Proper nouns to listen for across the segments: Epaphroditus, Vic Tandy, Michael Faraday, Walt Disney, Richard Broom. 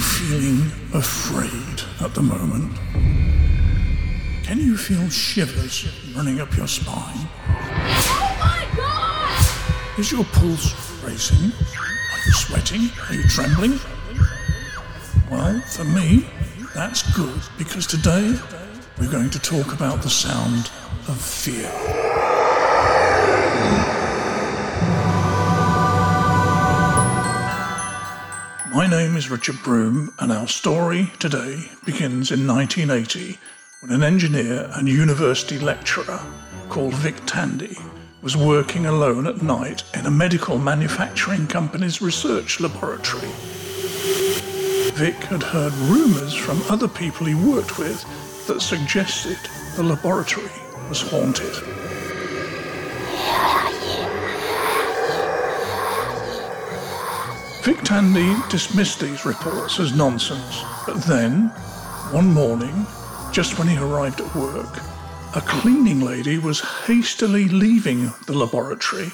feeling afraid at the moment? Can you feel shivers running up your spine? Oh my God! Is your pulse racing? Are you sweating? Are you trembling? Well, for me, that's good, because today we're going to talk about the sound of fear. My name is Richard Broom, and our story today begins in 1980, when an engineer and university lecturer called Vic Tandy was working alone at night in a medical manufacturing company's research laboratory. Vic had heard rumours from other people he worked with that suggested the laboratory was haunted. Vic Tandy dismissed these reports as nonsense, but then, one morning, just when he arrived at work, a cleaning lady was hastily leaving the laboratory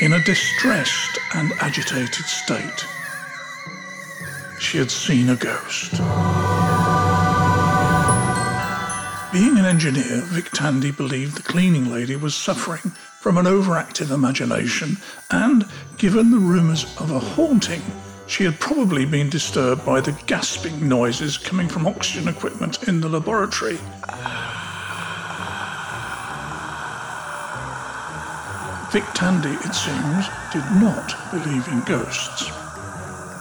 in a distressed and agitated state. She had seen a ghost. Being an engineer, Vic Tandy believed the cleaning lady was suffering from an overactive imagination, and, given the rumours of a haunting, she had probably been disturbed by the gasping noises coming from oxygen equipment in the laboratory. Vic Tandy, it seems, did not believe in ghosts.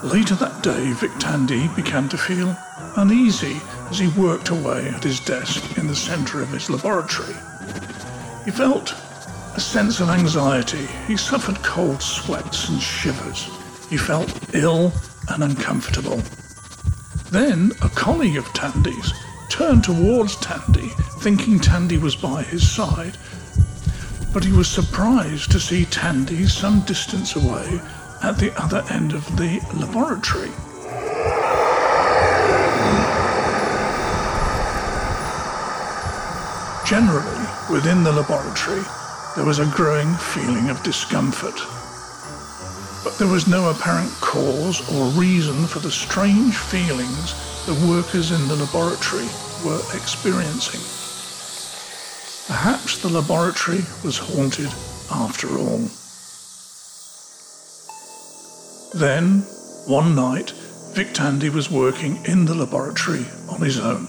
Later that day, Vic Tandy began to feel uneasy as he worked away at his desk in the centre of his laboratory. He felt a sense of anxiety. He suffered cold sweats and shivers. He felt ill and uncomfortable. Then a colleague of Tandy's turned towards Tandy, thinking Tandy was by his side, but he was surprised to see Tandy some distance away at the other end of the laboratory. Generally, within the laboratory, there was a growing feeling of discomfort. But there was no apparent cause or reason for the strange feelings the workers in the laboratory were experiencing. Perhaps the laboratory was haunted after all. Then, one night, Vic Tandy was working in the laboratory on his own.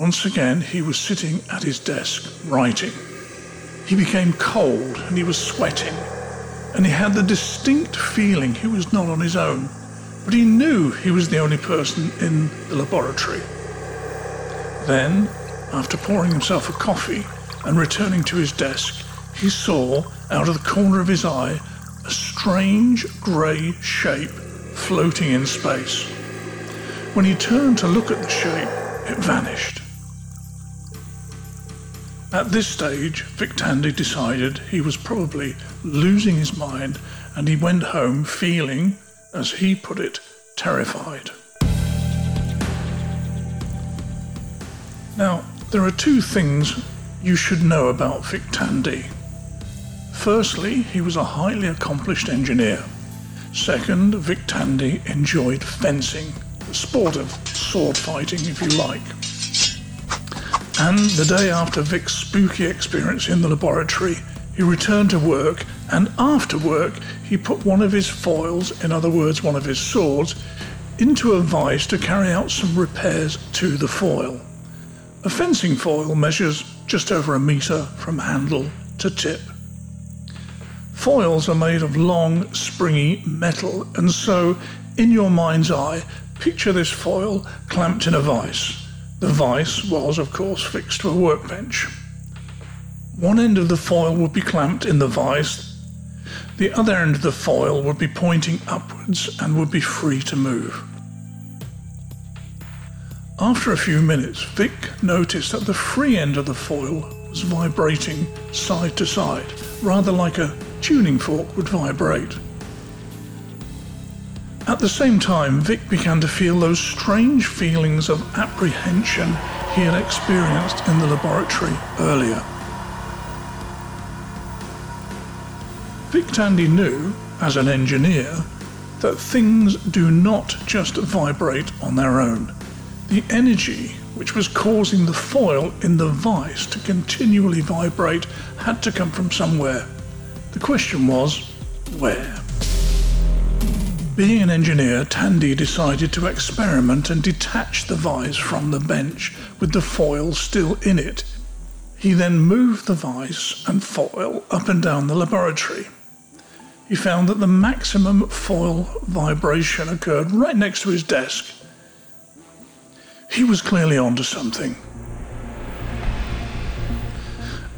Once again, he was sitting at his desk, writing. He became cold and he was sweating, and he had the distinct feeling he was not on his own, but he knew he was the only person in the laboratory. Then, after pouring himself a coffee and returning to his desk, he saw, out of the corner of his eye, a strange grey shape floating in space. When he turned to look at the shape, it vanished. At this stage, Vic Tandy decided he was probably losing his mind, and he went home feeling, as he put it, terrified. Now, there are two things you should know about Vic Tandy. Firstly, he was a highly accomplished engineer. Second, Vic Tandy enjoyed fencing, the sport of sword fighting, if you like. And the day after Vic's spooky experience in the laboratory, he returned to work, and after work, he put one of his foils, in other words, one of his swords, into a vise to carry out some repairs to the foil. A fencing foil measures just over 1 metre from handle to tip. Foils are made of long, springy metal, and so, in your mind's eye, picture this foil clamped in a vise. The vise was, of course, fixed to a workbench. One end of the foil would be clamped in the vise, the other end of the foil would be pointing upwards and would be free to move. After a few minutes, Vic noticed that the free end of the foil was vibrating side to side, rather like a tuning fork would vibrate. At the same time, Vic began to feel those strange feelings of apprehension he had experienced in the laboratory earlier. Vic Tandy knew, as an engineer, that things do not just vibrate on their own. The energy which was causing the foil in the vice to continually vibrate had to come from somewhere. The question was, where? Being an engineer, Tandy decided to experiment and detach the vise from the bench with the foil still in it. He then moved the vise and foil up and down the laboratory. He found that the maximum foil vibration occurred right next to his desk. He was clearly onto something.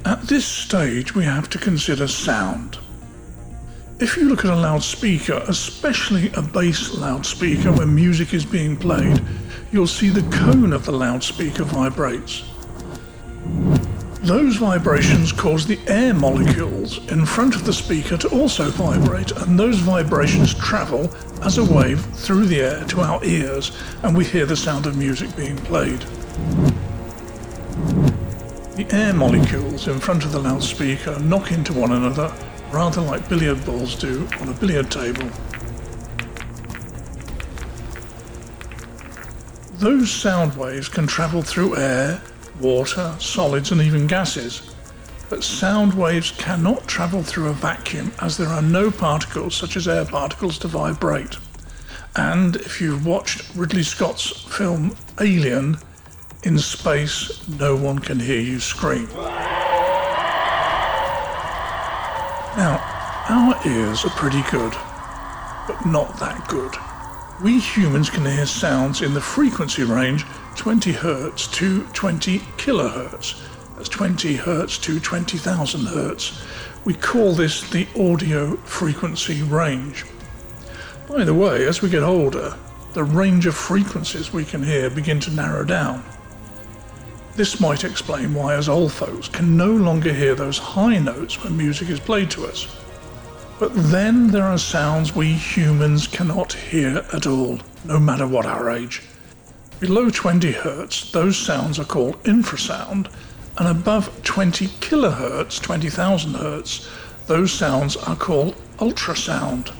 At this stage, we have to consider sound. If you look at a loudspeaker, especially a bass loudspeaker where music is being played, you'll see the cone of the loudspeaker vibrates. Those vibrations cause the air molecules in front of the speaker to also vibrate, and those vibrations travel as a wave through the air to our ears, and we hear the sound of music being played. The air molecules in front of the loudspeaker knock into one another, rather like billiard balls do on a billiard table. Those sound waves can travel through air, water, solids and even gases, but sound waves cannot travel through a vacuum as there are no particles such as air particles to vibrate. And if you've watched Ridley Scott's film Alien, in space no one can hear you scream. Now, our ears are pretty good, but not that good. We humans can hear sounds in the frequency range 20 Hz to 20 kHz. That's 20 Hz to 20,000 Hz. We call this the audio frequency range. By the way, as we get older, the range of frequencies we can hear begin to narrow down. This might explain why us old folks can no longer hear those high notes when music is played to us. But then there are sounds we humans cannot hear at all, no matter what our age. Below 20 Hz, those sounds are called infrasound, and above 20 kHz, 20,000 Hz, those sounds are called ultrasound.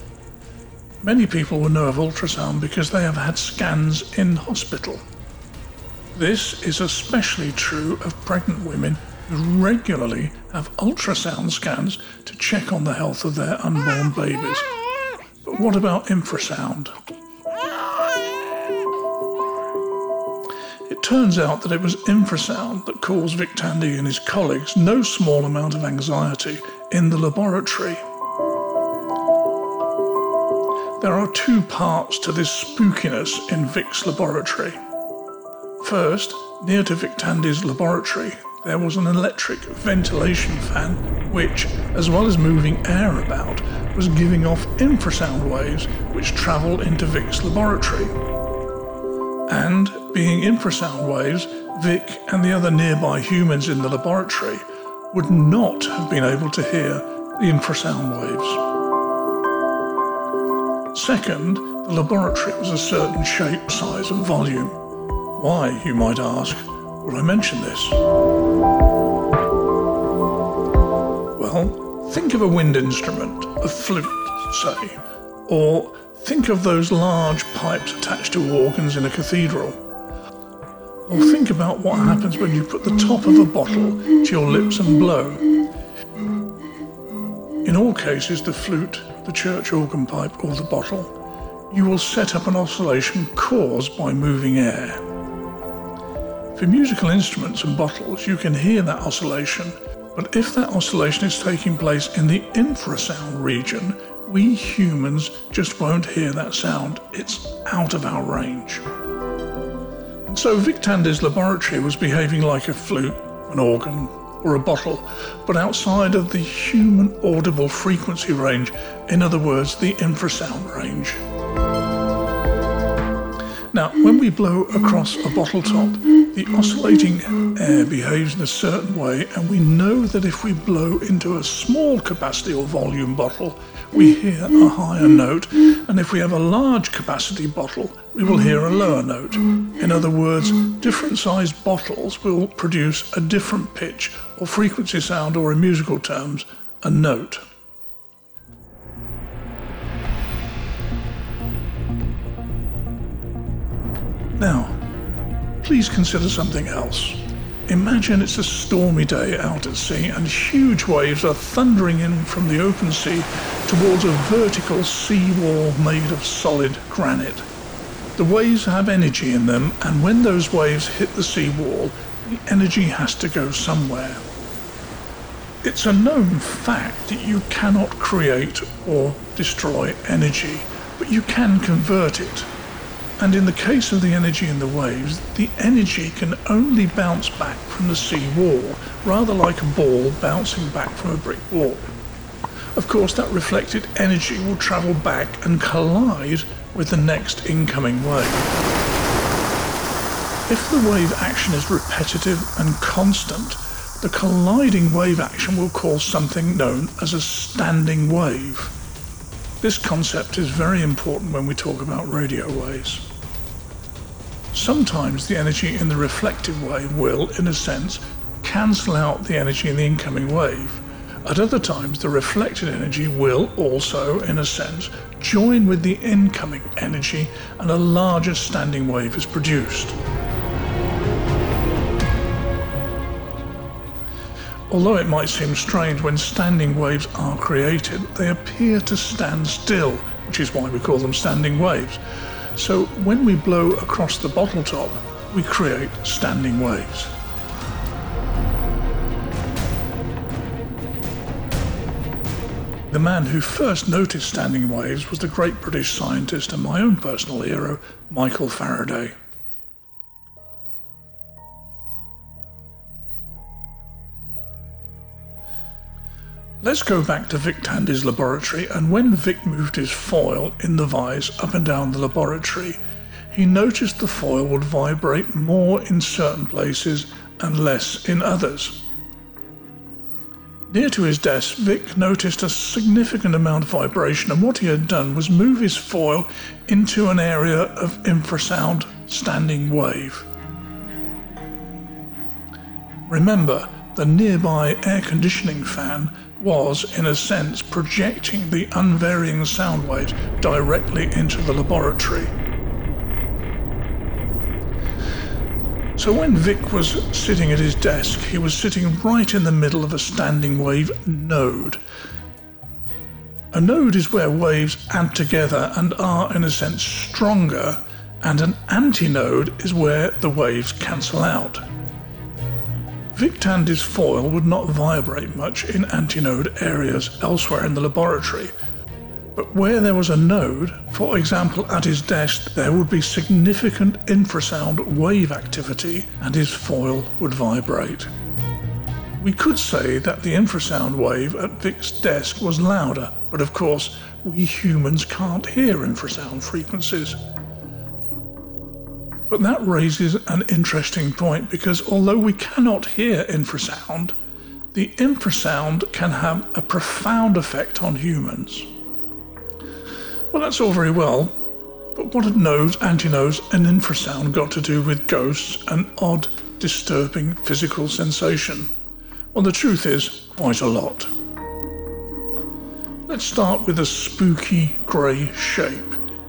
Many people will know of ultrasound because they have had scans in hospital. This is especially true of pregnant women who regularly have ultrasound scans to check on the health of their unborn babies. But what about infrasound? It turns out that it was infrasound that caused Vic Tandy and his colleagues no small amount of anxiety in the laboratory. There are two parts to this spookiness in Vic's laboratory. First, near to Vic Tandy's laboratory, there was an electric ventilation fan which, as well as moving air about, was giving off infrasound waves which travelled into Vic's laboratory. And, being infrasound waves, Vic and the other nearby humans in the laboratory would not have been able to hear the infrasound waves. Second, the laboratory was a certain shape, size and volume. Why, you might ask, would I mention this? Well, think of a wind instrument, a flute, say, or think of those large pipes attached to organs in a cathedral. Or think about what happens when you put the top of a bottle to your lips and blow. In all cases, the flute, the church organ pipe, or the bottle, you will set up an oscillation caused by moving air. For musical instruments and bottles, you can hear that oscillation, but if that oscillation is taking place in the infrasound region, we humans just won't hear that sound. It's out of our range. And so Vic Tandy's laboratory was behaving like a flute, an organ, or a bottle, but outside of the human audible frequency range, in other words, the infrasound range. Now, when we blow across a bottle top, the oscillating air behaves in a certain way, and we know that if we blow into a small capacity or volume bottle, we hear a higher note, and if we have a large capacity bottle, we will hear a lower note. In other words, different sized bottles will produce a different pitch or frequency sound, or in musical terms, a note. Now, please consider something else. Imagine it's a stormy day out at sea and huge waves are thundering in from the open sea towards a vertical seawall made of solid granite. The waves have energy in them, and when those waves hit the seawall, the energy has to go somewhere. It's a known fact that you cannot create or destroy energy, but you can convert it. And in the case of the energy in the waves, the energy can only bounce back from the sea wall, rather like a ball bouncing back from a brick wall. Of course, that reflected energy will travel back and collide with the next incoming wave. If the wave action is repetitive and constant, the colliding wave action will cause something known as a standing wave. This concept is very important when we talk about radio waves. Sometimes the energy in the reflective wave will, in a sense, cancel out the energy in the incoming wave. At other times, the reflected energy will also, in a sense, join with the incoming energy and a larger standing wave is produced. Although it might seem strange, when standing waves are created, they appear to stand still, which is why we call them standing waves. So when we blow across the bottle top, we create standing waves. The man who first noticed standing waves was the great British scientist and my own personal hero, Michael Faraday. Let's go back to Vic Tandy's laboratory, and when Vic moved his foil in the vise up and down the laboratory, he noticed the foil would vibrate more in certain places and less in others. Near to his desk, Vic noticed a significant amount of vibration, and what he had done was move his foil into an area of infrasound standing wave. Remember, the nearby air conditioning fan was, in a sense, projecting the unvarying sound waves directly into the laboratory. So when Vic was sitting at his desk, he was sitting right in the middle of a standing wave node. A node is where waves add together and are, in a sense, stronger, and an antinode is where the waves cancel out. Vic Tandy's foil would not vibrate much in antinode areas elsewhere in the laboratory, but where there was a node, for example at his desk, there would be significant infrasound wave activity and his foil would vibrate. We could say that the infrasound wave at Vic's desk was louder, but of course we humans can't hear infrasound frequencies. But that raises an interesting point, because although we cannot hear infrasound, the infrasound can have a profound effect on humans. Well, that's all very well, but what have nodes, antinodes and infrasound got to do with ghosts and odd, disturbing physical sensation? Well, the truth is, quite a lot. Let's start with a spooky grey shape.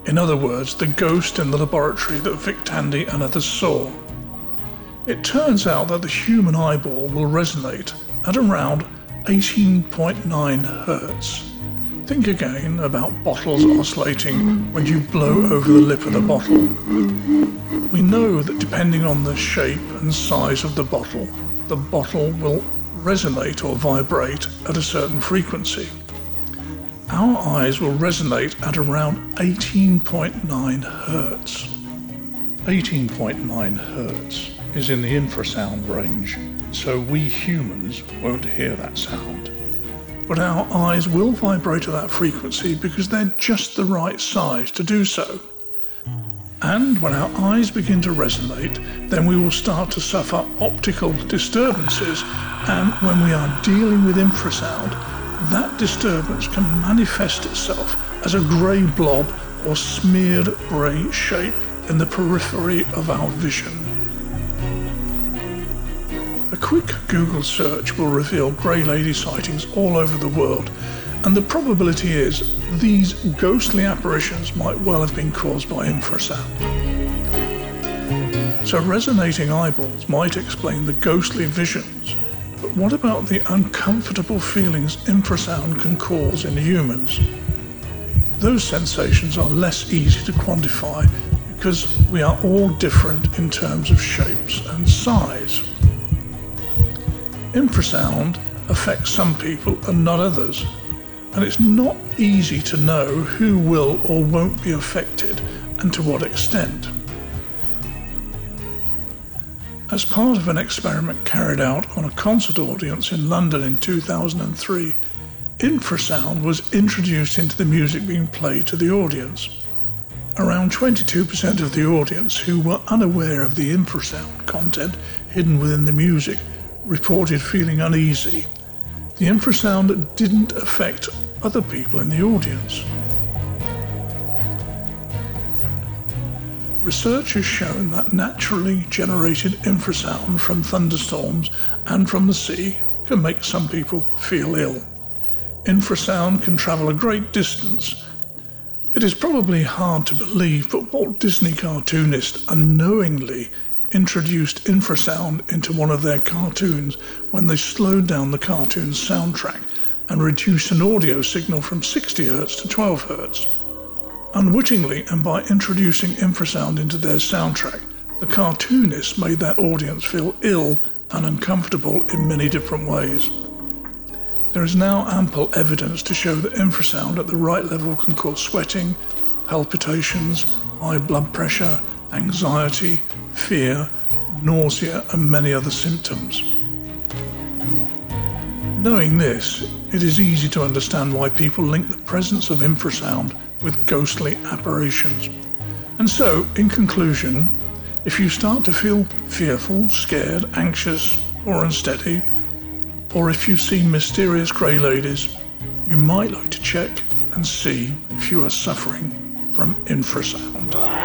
In other words, the ghost in the laboratory that Vic Tandy and others saw. It turns out that the human eyeball will resonate at around 18.9 Hz. Think again about bottles oscillating when you blow over the lip of the bottle. We know that depending on the shape and size of the bottle will resonate or vibrate at a certain frequency. Our eyes will resonate at around 18.9 Hz. 18.9 Hz is in the infrasound range, so we humans won't hear that sound. But our eyes will vibrate at that frequency because they're just the right size to do so. And when our eyes begin to resonate, then we will start to suffer optical disturbances, and when we are dealing with infrasound, that disturbance can manifest itself as a grey blob or smeared grey shape in the periphery of our vision. A quick Google search will reveal grey lady sightings all over the world, and the probability is these ghostly apparitions might well have been caused by infrasound. So resonating eyeballs might explain the ghostly visions, but what about the uncomfortable feelings infrasound can cause in humans? Those sensations are less easy to quantify because we are all different in terms of shapes and size. Infrasound affects some people and not others, and it's not easy to know who will or won't be affected and to what extent. As part of an experiment carried out on a concert audience in London in 2003, infrasound was introduced into the music being played to the audience. Around 22% of the audience who were unaware of the infrasound content hidden within the music reported feeling uneasy. The infrasound didn't affect other people in the audience. Research has shown that naturally generated infrasound from thunderstorms and from the sea can make some people feel ill. Infrasound can travel a great distance. It is probably hard to believe, but Walt Disney cartoonists unknowingly introduced infrasound into one of their cartoons when they slowed down the cartoon's soundtrack and reduced an audio signal from 60 Hz to 12 Hz. Unwittingly, and by introducing infrasound into their soundtrack, the cartoonists made their audience feel ill and uncomfortable in many different ways. There is now ample evidence to show that infrasound at the right level can cause sweating, palpitations, high blood pressure, anxiety, fear, nausea, and many other symptoms. Knowing this, it is easy to understand why people link the presence of infrasound with ghostly apparitions. And so, in conclusion, if you start to feel fearful, scared, anxious, or unsteady, or if you see mysterious grey ladies, you might like to check and see if you are suffering from infrasound.